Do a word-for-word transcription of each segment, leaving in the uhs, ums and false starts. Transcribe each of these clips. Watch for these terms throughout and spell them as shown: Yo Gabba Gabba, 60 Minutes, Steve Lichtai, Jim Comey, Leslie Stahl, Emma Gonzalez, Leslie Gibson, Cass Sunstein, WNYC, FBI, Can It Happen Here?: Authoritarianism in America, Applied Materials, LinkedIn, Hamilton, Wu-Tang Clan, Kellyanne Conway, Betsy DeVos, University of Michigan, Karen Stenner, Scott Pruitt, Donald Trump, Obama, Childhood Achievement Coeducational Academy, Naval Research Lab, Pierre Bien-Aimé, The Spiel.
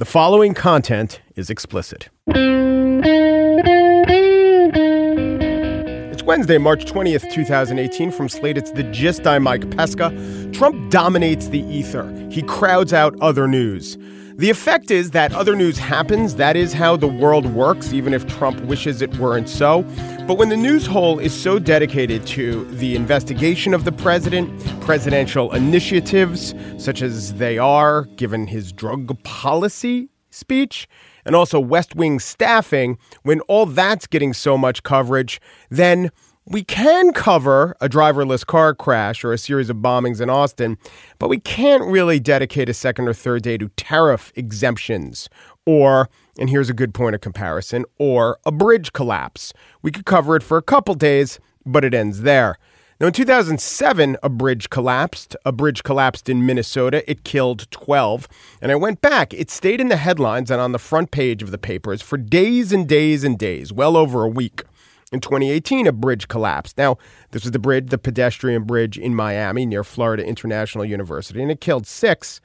The following content is explicit. It's Wednesday, March twentieth, twenty eighteen. From Slate, it's The Gist. I'm Mike Pesca. Trump dominates the ether. He crowds out other news. The effect is that other news happens. That is how the world works, even if Trump wishes it weren't so. But when the news hole is so dedicated to the investigation of the president, presidential initiatives, such as they are, given his drug policy speech, and also West Wing staffing, when all that's getting so much coverage, then we can cover a driverless car crash or a series of bombings in Austin, but we can't really dedicate a second or third day to tariff exemptions or, and here's a good point of comparison, or a bridge collapse. We could cover it for a couple days, but it ends there. Now, in two thousand seven, a bridge collapsed. A bridge collapsed in Minnesota. It killed twelve. And I went back. It stayed in the headlines and on the front page of the papers for days and days and days, well over a week. In twenty eighteen, a bridge collapsed. Now, this was the bridge, the pedestrian bridge in Miami near Florida International University, and it killed six.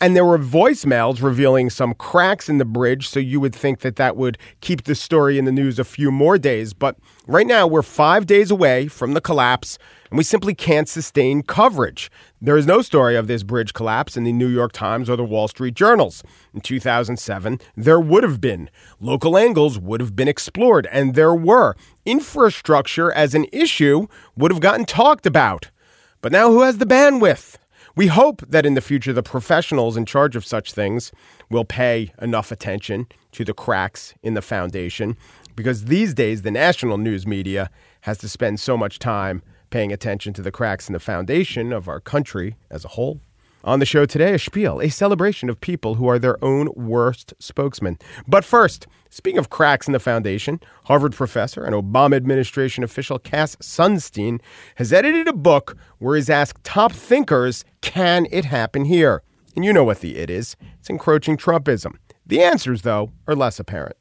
And there were voicemails revealing some cracks in the bridge, so you would think that that would keep the story in the news a few more days. But right now, we're five days away from the collapse, and we simply can't sustain coverage. There is no story of this bridge collapse in the New York Times or the Wall Street Journals. In two thousand seven, there would have been. Local angles would have been explored, and there were. Infrastructure as an issue would have gotten talked about. But now who has the bandwidth? We hope that in the future, the professionals in charge of such things will pay enough attention to the cracks in the foundation, because these days the national news media has to spend so much time paying attention to the cracks in the foundation of our country as a whole. On the show today, a spiel, a celebration of people who are their own worst spokesman. But first, speaking of cracks in the foundation, Harvard professor and Obama administration official Cass Sunstein has edited a book where he's asked top thinkers, can it happen here? And you know what the it is. It's encroaching Trumpism. The answers, though, are less apparent.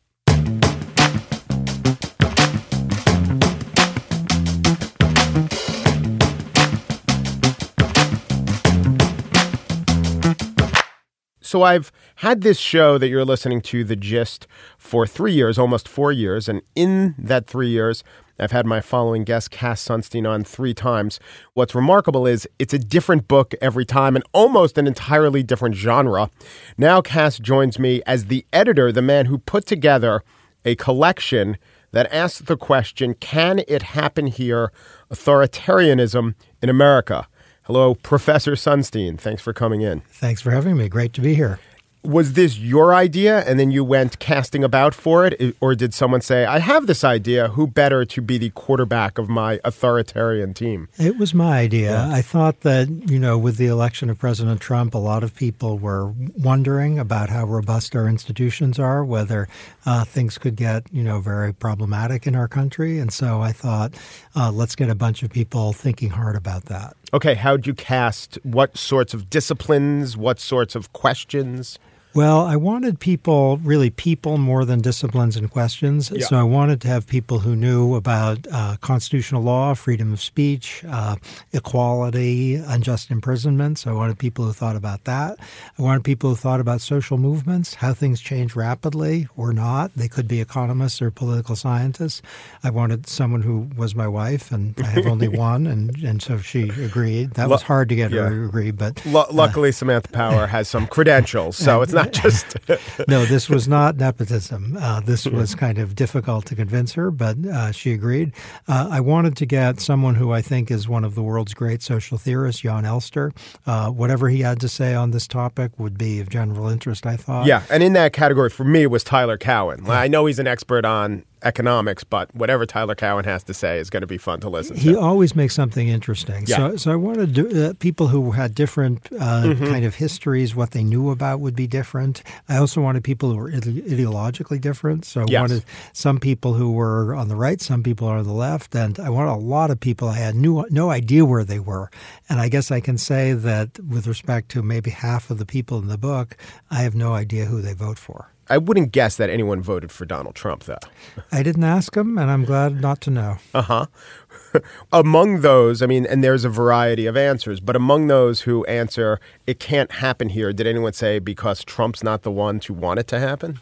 So I've had this show that you're listening to, The Gist, for three years, almost four years. And in that three years, I've had my following guest, Cass Sunstein, on three times. What's remarkable is it's a different book every time and almost an entirely different genre. Now Cass joins me as the editor, the man who put together a collection that asks the question, can it happen here? Authoritarianism in America. Hello, Professor Sunstein. Thanks for coming in. Thanks for having me. Great to be here. Was this your idea and then you went casting about for it? Or did someone say, I have this idea. Who better to be the quarterback of my authoritarian team? It was my idea. Yeah. I thought that, you know, with the election of President Trump, a lot of people were wondering about how robust our institutions are, whether uh, things could get, you know, very problematic in our country. And so I thought, uh, let's get a bunch of people thinking hard about that. Okay, how'd you cast? What sorts of disciplines? What sorts of questions? Well, I wanted people, really people more than disciplines and questions. Yeah. So I wanted to have people who knew about uh, constitutional law, freedom of speech, uh, equality, unjust imprisonment. So I wanted people who thought about that. I wanted people who thought about social movements, how things change rapidly or not. They could be economists or political scientists. I wanted someone who was my wife, and I have only one, and, and so she agreed. That L- was hard to get yeah. her to agree. But, L- luckily, uh, Samantha Power has some credentials, so it's not just no, this was not nepotism. Uh, this was kind of difficult to convince her, but uh, she agreed. Uh, I wanted to get someone who I think is one of the world's great social theorists, Jan Elster. Uh, whatever he had to say on this topic would be of general interest, I thought. Yeah, and in that category for me was Tyler Cowen. I know he's an expert on economics, but whatever Tyler Cowen has to say is going to be fun to listen to. He always makes something interesting. Yeah. So so I wanted to, uh, people who had different uh, mm-hmm. kind of histories, what they knew about would be different. I also wanted people who were ide- ideologically different. So I yes. wanted some people who were on the right, some people on the left, and I wanted a lot of people. I had no, no idea where they were. And I guess I can say that with respect to maybe half of the people in the book, I have no idea who they vote for. I wouldn't guess that anyone voted for Donald Trump, though. I didn't ask him, and I'm glad not to know. Uh-huh. Among those, I mean, and there's a variety of answers, but among those who answer, it can't happen here, did anyone say because Trump's not the one to want it to happen?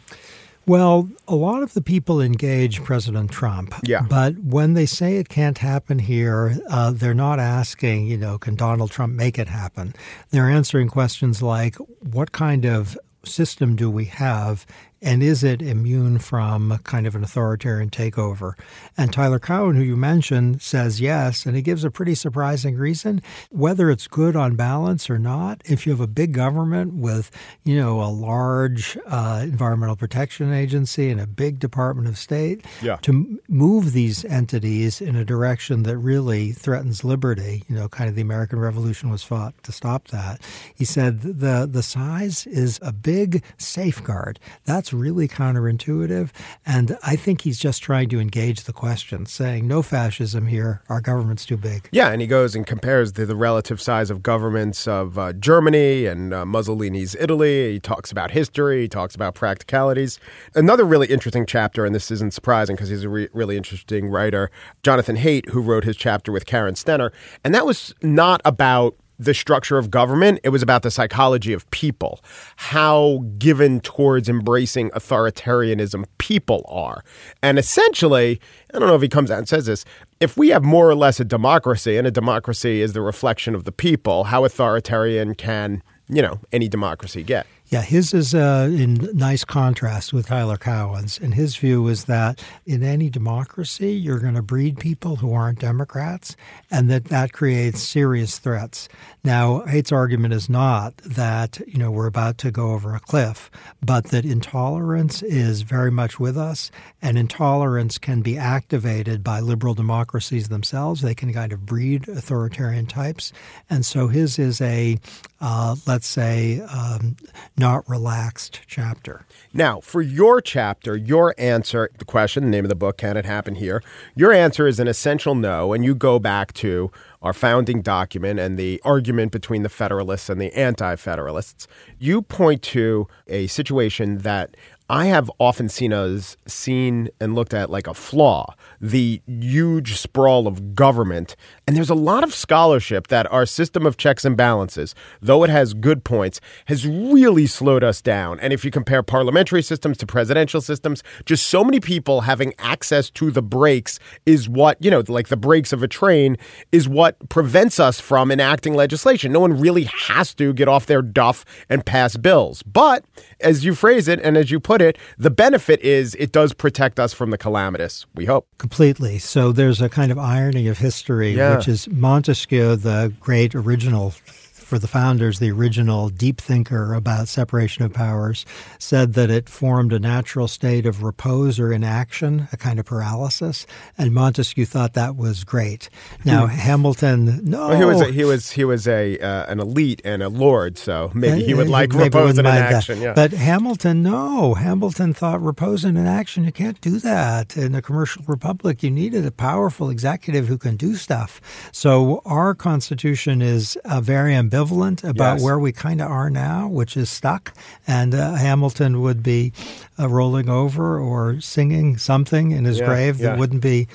Well, a lot of the people engage President Trump, yeah. but when they say it can't happen here, uh, they're not asking, you know, can Donald Trump make it happen? They're answering questions like, what kind of system do we have, and is it immune from kind of an authoritarian takeover? And Tyler Cowen, who you mentioned, says yes, and he gives a pretty surprising reason. Whether it's good on balance or not, if you have a big government with, you know, a large uh, environmental protection agency and a big Department of State, yeah. to m- move these entities in a direction that really threatens liberty, you know, kind of the American Revolution was fought to stop that. He said the, the size is a big safeguard. That's really counterintuitive, and I think he's just trying to engage the question, saying no fascism here, our government's too big. Yeah, and he goes and compares the, the relative size of governments of uh, Germany and uh, Mussolini's Italy. He talks about history, he talks about practicalities. Another really interesting chapter, and this isn't surprising because he's a re- really interesting writer, Jonathan Haidt, who wrote his chapter with Karen Stenner, and that was not about the structure of government. It was about the psychology of people, how given towards embracing authoritarianism people are. And essentially, I don't know if he comes out and says this, if we have more or less a democracy, and a democracy is the reflection of the people, how authoritarian can, you know, any democracy get? Yeah, his is uh, in nice contrast with Tyler Cowen's. And his view is that in any democracy, you're going to breed people who aren't Democrats, and that that creates serious threats. Now, Haidt's argument is not that, you know, we're about to go over a cliff, but that intolerance is very much with us, and intolerance can be activated by liberal democracies themselves. They can kind of breed authoritarian types. And so his is a, uh, let's say, um, not relaxed chapter. Now, for your chapter, your answer, the question, the name of the book, Can It Happen Here? Your answer is an essential no, and you go back to our founding document and the argument between the Federalists and the Anti-Federalists. You point to a situation that I have often seen as seen and looked at like a flaw, the huge sprawl of government. And there's a lot of scholarship that our system of checks and balances, though it has good points, has really slowed us down. And if you compare parliamentary systems to presidential systems, just so many people having access to the brakes is what, you know, like the brakes of a train is what prevents us from enacting legislation. No one really has to get off their duff and pass bills. But as you phrase it and as you put it, It, the benefit is it does protect us from the calamitous, we hope. Completely. So there's a kind of irony of history, yeah. which is Montesquieu, the great original for the founders, the original deep thinker about separation of powers, said that it formed a natural state of repose or inaction, a kind of paralysis, and Montesquieu thought that was great. Now hmm. Hamilton, no, well, he was a, he was he was a uh, an elite and a lord, so maybe he would like maybe repose and inaction. Yeah. But Hamilton, no, Hamilton thought repose and inaction. You can't do that in a commercial republic. You needed a powerful executive who can do stuff. So our Constitution is a very ambitious. About yes. where we kind of are now, which is stuck, and uh, Hamilton would be uh, rolling over or singing something in his yeah, grave that yeah. wouldn't be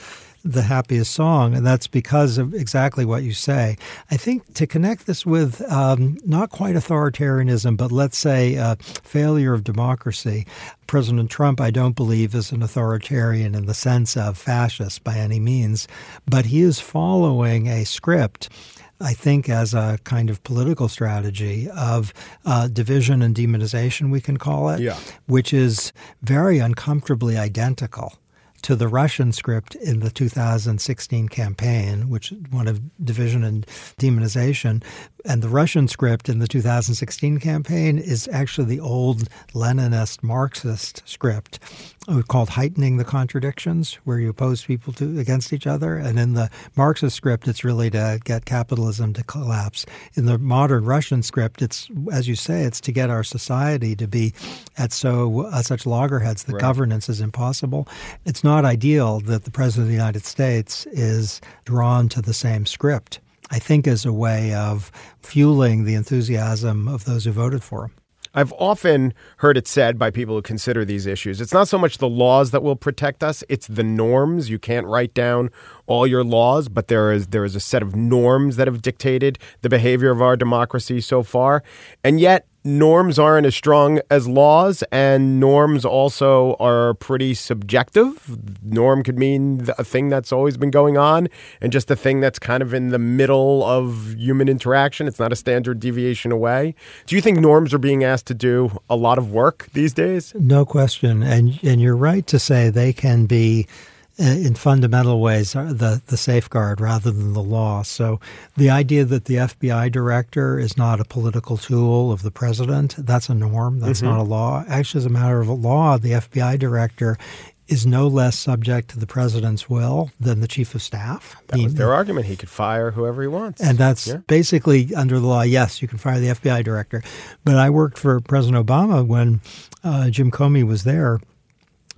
the happiest song, and that's because of exactly what you say. I think to connect this with um, not quite authoritarianism, but let's say uh, failure of democracy, President Trump, I don't believe, is an authoritarian in the sense of fascist by any means, but he is following a script, I think, as a kind of political strategy of uh, division and demonization, we can call it, yeah. which is very uncomfortably identical to the Russian script in the two thousand sixteen campaign, which one of division and demonization. And the Russian script in the two thousand sixteen campaign is actually the old Leninist Marxist script called heightening the contradictions, where you oppose people to against each other. And in the Marxist script, it's really to get capitalism to collapse. In the modern Russian script, it's, as you say, it's to get our society to be at so uh, such loggerheads that right. governance is impossible. It's not ideal that the president of the United States is drawn to the same script, I think, as a way of fueling the enthusiasm of those who voted for him. I've often heard it said by people who consider these issues, it's not so much the laws that will protect us, it's the norms. You can't write down all your laws, but there is there is a set of norms that have dictated the behavior of our democracy so far. And yet norms aren't as strong as laws, and norms also are pretty subjective. Norm could mean a thing that's always been going on and just a thing that's kind of in the middle of human interaction. It's not a standard deviation away. Do you think norms are being asked to do a lot of work these days? No question. And and you're right to say they can be, in fundamental ways, the, the safeguard rather than the law. So the idea that the F B I director is not a political tool of the president, that's a norm. That's mm-hmm. not a law. Actually, as a matter of law, the F B I director is no less subject to the president's will than the chief of staff. That was their argument. He could fire whoever he wants. And that's yeah. basically under the law, yes, you can fire the F B I director. But I worked for President Obama when uh, Jim Comey was there.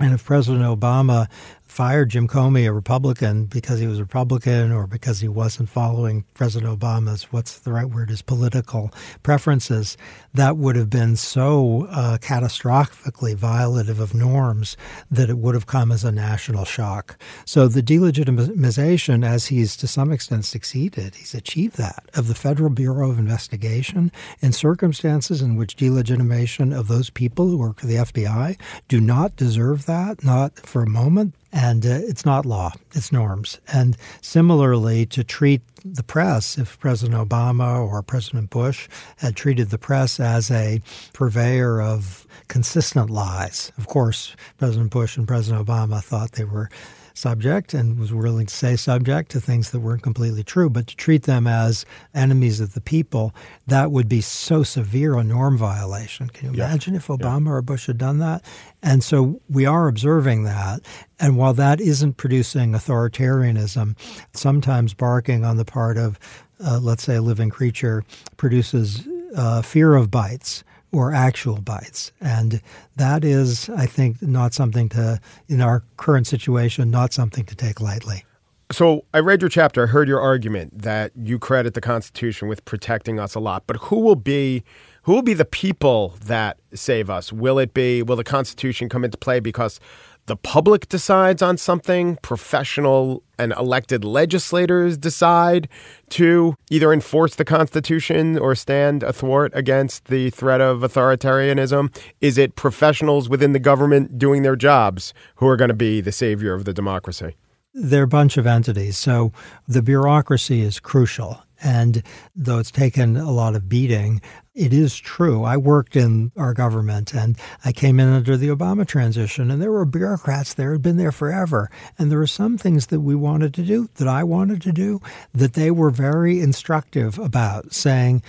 And if President Obama fired Jim Comey, a Republican, because he was a Republican or because he wasn't following President Obama's, what's the right word, his political preferences, that would have been so uh, catastrophically violative of norms that it would have come as a national shock. So the delegitimization, as he's to some extent succeeded, he's achieved that, of the Federal Bureau of Investigation in circumstances in which delegitimation of those people who work for the F B I do not deserve that, not for a moment. And uh, it's not law, it's norms. And similarly, to treat the press, if President Obama or President Bush had treated the press as a purveyor of consistent lies. Of course, President Bush and President Obama thought they were subject and was willing to say subject to things that weren't completely true, but to treat them as enemies of the people, that would be so severe a norm violation. Can you yeah. imagine if Obama yeah. or Bush had done that? And so we are observing that. And while that isn't producing authoritarianism, sometimes barking on the part of, uh, let's say, a living creature produces uh, fear of bites. Or actual bites. And that is, I think, not something to, in our current situation, not something to take lightly. So I read your chapter, I heard your argument that you credit the Constitution with protecting us a lot, but who will be who will be the people that save us? Will it be, will the Constitution come into play because the public decides on something, professional and elected legislators decide to either enforce the Constitution or stand athwart against the threat of authoritarianism? Is it professionals within the government doing their jobs who are going to be the savior of the democracy? They're a bunch of entities. So the bureaucracy is crucial. And though it's taken a lot of beating, it is true. I worked in our government and I came in under the Obama transition and there were bureaucrats there had been there forever. And there were some things that we wanted to do, that I wanted to do, that they were very instructive about, saying,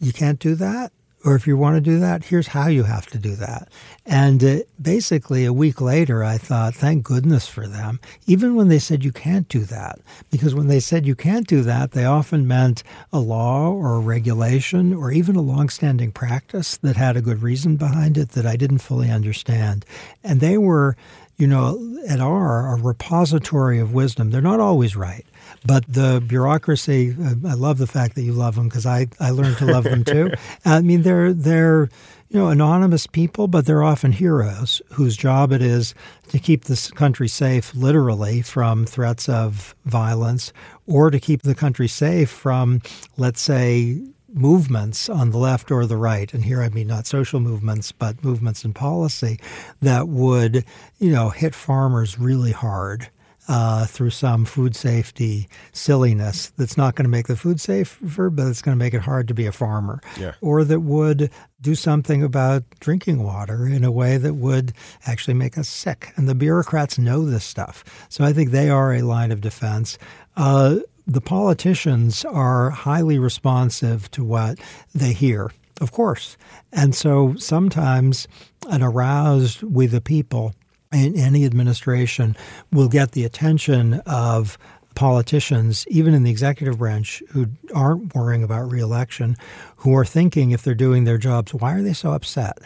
you can't do that. Or if you want to do that, here's how you have to do that. And uh, basically a week later, I thought, thank goodness for them, even when they said you can't do that. Because when they said you can't do that, they often meant a law or a regulation or even a longstanding practice that had a good reason behind it that I didn't fully understand. And they were, you know, at our a repository of wisdom. They're not always right. But the bureaucracy, I love the fact that you love them because I, I learned to love them too. I mean, they're they're you know anonymous people, but they're often heroes whose job it is to keep this country safe, literally, from threats of violence, or to keep the country safe from, let's say, movements on the left or the right, and here I mean not social movements, but movements in policy that would, you know, hit farmers really hard. Uh, through some food safety silliness that's not going to make the food safer, but it's going to make it hard to be a farmer. Yeah. Or that would do something about drinking water in a way that would actually make us sick. And the bureaucrats know this stuff. So I think they are a line of defense. Uh, the politicians are highly responsive to what they hear, of course. And so sometimes an aroused we the people in any administration will get the attention of politicians, even in the executive branch, who aren't worrying about reelection, who are thinking if they're doing their jobs, why are they so upset?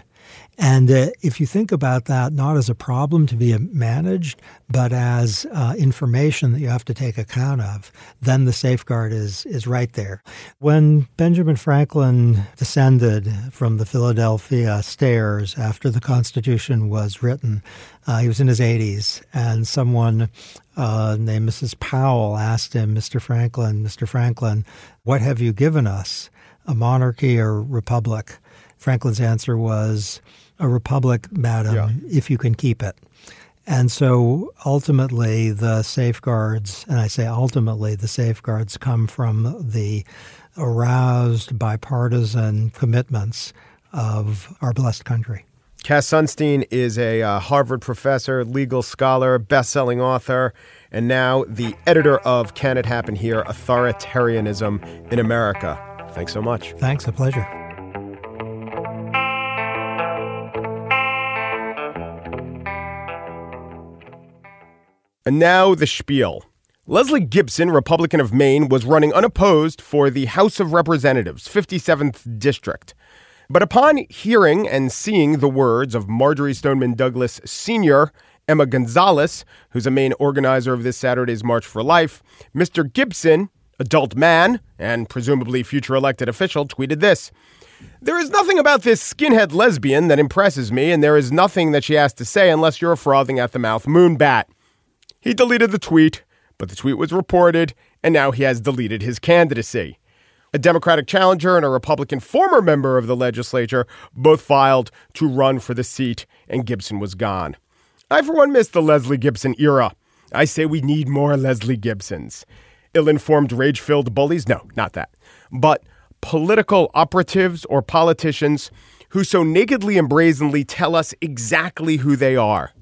And uh, if you think about that, not as a problem to be managed, but as uh, information that you have to take account of, then the safeguard is is right there. When Benjamin Franklin descended from the Philadelphia stairs after the Constitution was written, uh, he was in his eighties, and someone uh, named Missus Powell asked him, Mister Franklin, Mister Franklin, what have you given us, a monarchy or republic? Franklin's answer was, a republic, madam, yeah. if you can keep it. And so ultimately the safeguards, and I say ultimately the safeguards come from the aroused bipartisan commitments of our blessed country. Cass Sunstein is a uh, Harvard professor, legal scholar, best-selling author, and now the editor of Can It Happen Here? Authoritarianism in America. Thanks so much. Thanks, a pleasure. And now the spiel. Leslie Gibson, Republican of Maine, was running unopposed for the House of Representatives, fifty-seventh District. But upon hearing and seeing the words of Marjorie Stoneman Douglas Senior, Emma Gonzalez, who's a Maine organizer of this Saturday's March for Life, Mister Gibson, adult man, and presumably future elected official, tweeted this. There is nothing about this skinhead lesbian that impresses me, and there is nothing that she has to say unless you're a frothing-at-the-mouth moonbat. He deleted the tweet, but the tweet was reported, and now he has deleted his candidacy. A Democratic challenger and a Republican former member of the legislature both filed to run for the seat, and Gibson was gone. I, for one, miss the Leslie Gibson era. I say we need more Leslie Gibsons. Ill-informed, rage-filled bullies? No, not that. But political operatives or politicians who so nakedly and brazenly tell us exactly who they are.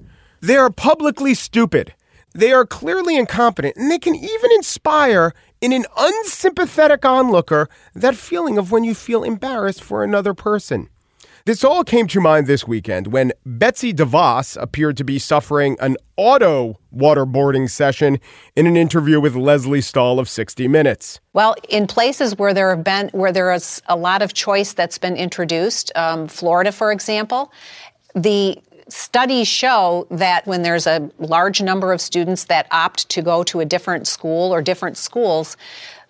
They are publicly stupid. They are clearly incompetent, and they can even inspire in an unsympathetic onlooker that feeling of when you feel embarrassed for another person. This all came to mind this weekend when Betsy DeVos appeared to be suffering an auto waterboarding session in an interview with Leslie Stahl of sixty minutes. Well, in places where there have been where there is a lot of choice that's been introduced, um, Florida, for example, the studies show that when there's a large number of students that opt to go to a different school or different schools,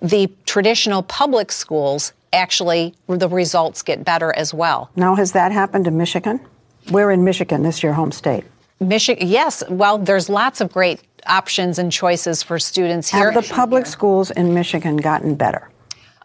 the traditional public schools, actually, the results get better as well. Now, has that happened in Michigan? We're in Michigan, this is your home state. Michigan, yes. Well, there's lots of great options and choices for students here. Have the public schools in Michigan gotten better?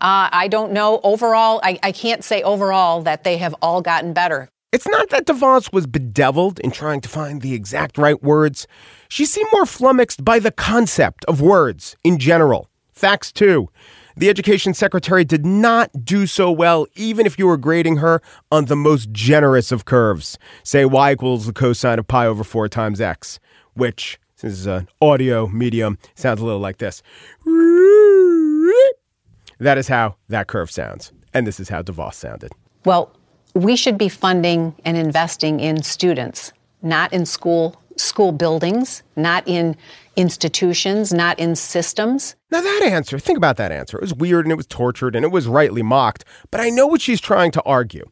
Uh, I don't know. Overall, I, I can't say overall that they have all gotten better. It's not that DeVos was bedeviled in trying to find the exact right words. She seemed more flummoxed by the concept of words in general. Facts, too. The education secretary did not do so well, even if you were grading her on the most generous of curves. Say y equals the cosine of pi over four times x, which, since it's an audio medium, sounds a little like this. That is how that curve sounds. And this is how DeVos sounded. Well, we should be funding and investing in students, not in school school buildings, not in institutions, not in systems. Now that answer, think about that answer. It was weird and it was tortured and it was rightly mocked, but I know what she's trying to argue.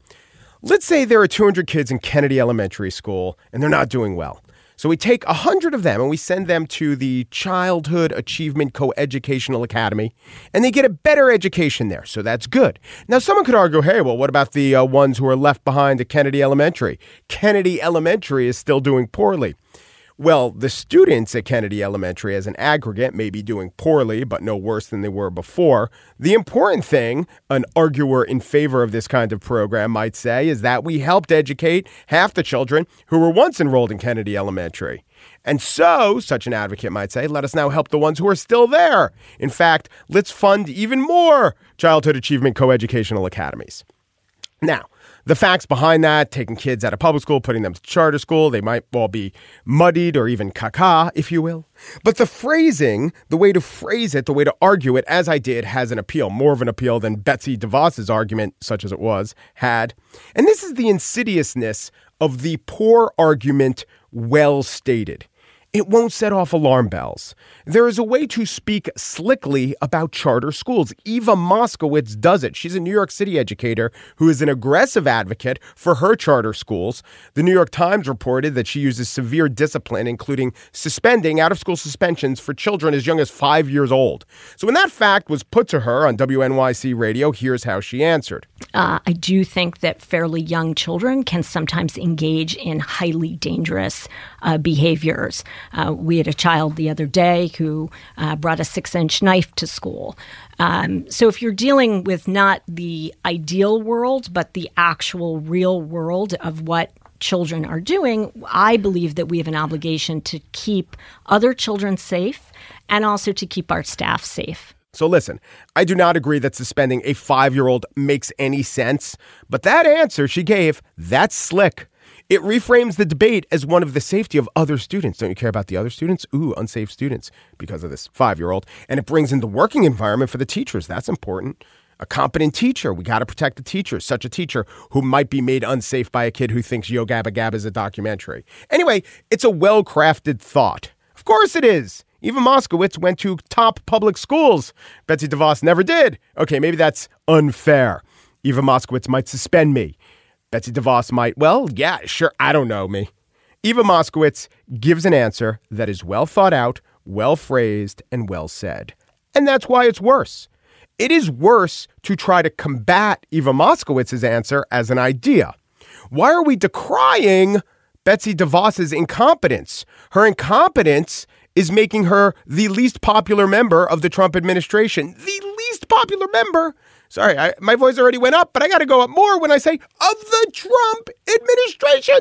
Let's say there are two hundred kids in Kennedy Elementary School and they're not doing well. So we take one hundred of them and we send them to the Childhood Achievement Coeducational Academy, and they get a better education there. So that's good. Now, someone could argue, hey, well, what about the uh, ones who are left behind at Kennedy Elementary? Kennedy Elementary is still doing poorly. Well, the students at Kennedy Elementary as an aggregate may be doing poorly, but no worse than they were before. The important thing, an arguer in favor of this kind of program might say, is that we helped educate half the children who were once enrolled in Kennedy Elementary. And so, such an advocate might say, let us now help the ones who are still there. In fact, let's fund even more Childhood Achievement Coeducational Academies. Now, the facts behind that, taking kids out of public school, putting them to charter school, they might all be muddied or even caca, if you will. But the phrasing, the way to phrase it, the way to argue it, as I did, has an appeal, more of an appeal than Betsy DeVos's argument, such as it was, had. And this is the insidiousness of the poor argument well stated. it won't set off alarm bells. There is a way to speak slickly about charter schools. Eva Moskowitz does it. She's a New York City educator who is an aggressive advocate for her charter schools. The New York Times reported that she uses severe discipline, including suspending out-of-school suspensions for children as young as five years old. So when that fact was put to her on W N Y C radio, here's how she answered. Uh, I do think that fairly young children can sometimes engage in highly dangerous uh, behaviors. Uh, we had a child the other day who uh, brought a six-inch knife to school. Um, so if you're dealing with not the ideal world, but the actual real world of what children are doing, I believe that we have an obligation to keep other children safe and also to keep our staff safe. So listen, I do not agree that suspending a five-year-old makes any sense, but that answer she gave, that's slick. It reframes the debate as one of the safety of other students. Don't you care about the other students? Ooh, unsafe students because of this five-year-old. And it brings in the working environment for the teachers. That's important. A competent teacher. We got to protect the teacher. Such a teacher who might be made unsafe by a kid who thinks Yo Gabba Gabba is a documentary. Anyway, it's a well-crafted thought. Of course it is. Eva Moskowitz went to top public schools. Betsy DeVos never did. Okay, maybe that's unfair. Eva Moskowitz might suspend me. Betsy DeVos might, well, yeah, sure, I don't know me. Eva Moskowitz gives an answer that is well thought out, well phrased, and well said. And that's why it's worse. It is worse to try to combat Eva Moskowitz's answer as an idea. Why are we decrying Betsy DeVos's incompetence? Her incompetence is making her the least popular member of the Trump administration. The least popular member. Sorry, I, my voice already went up, but I got to go up more when I say of the Trump administration.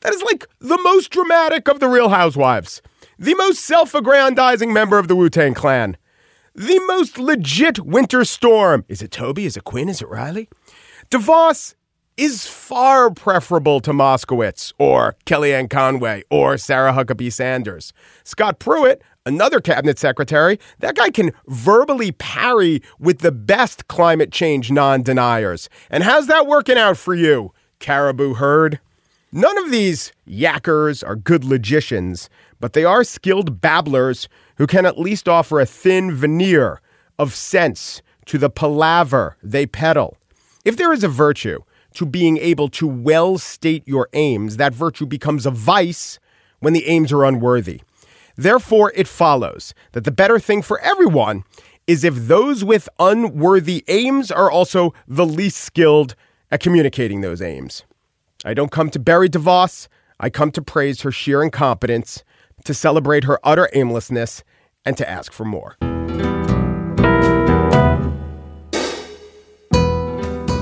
That is like the most dramatic of the Real Housewives, the most self-aggrandizing member of the Wu-Tang Clan, the most legit winter storm. Is it Toby? Is it Quinn? Is it Riley? DeVos is far preferable to Moskowitz or Kellyanne Conway or Sarah Huckabee Sanders. Scott Pruitt, another cabinet secretary, that guy can verbally parry with the best climate change non-deniers. And how's that working out for you, caribou herd? None of these yackers are good logicians, but they are skilled babblers who can at least offer a thin veneer of sense to the palaver they peddle. If there is a virtue to being able to well state your aims, that virtue becomes a vice when the aims are unworthy. Therefore, it follows that the better thing for everyone is if those with unworthy aims are also the least skilled at communicating those aims. I don't come to bury DeVos. I come to praise her sheer incompetence, to celebrate her utter aimlessness, and to ask for more.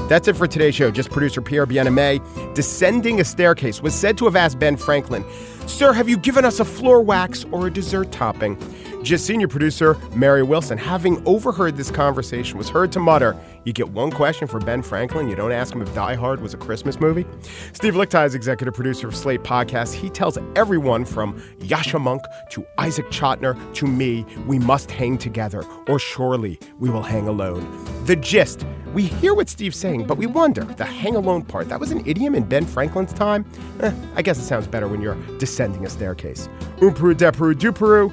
That's it for today's show. Just producer Pierre Bien-Aimé, descending a staircase, was said to have asked Ben Franklin, "Sir, have you given us a floor wax or a dessert topping?" Just senior producer Mary Wilson, having overheard this conversation, was heard to mutter, "You get one question for Ben Franklin, you don't ask him if Die Hard was a Christmas movie?" Steve Lichtai is executive producer of Slate Podcasts. He tells everyone from Yasha Monk to Isaac Chotner to me, we must hang together, or surely we will hang alone. The Gist. We hear what Steve's saying, but we wonder, the hang alone part, that was an idiom in Ben Franklin's time? Eh, I guess it sounds better when you're descending a staircase. Oom Peru, de Peru, du Peru,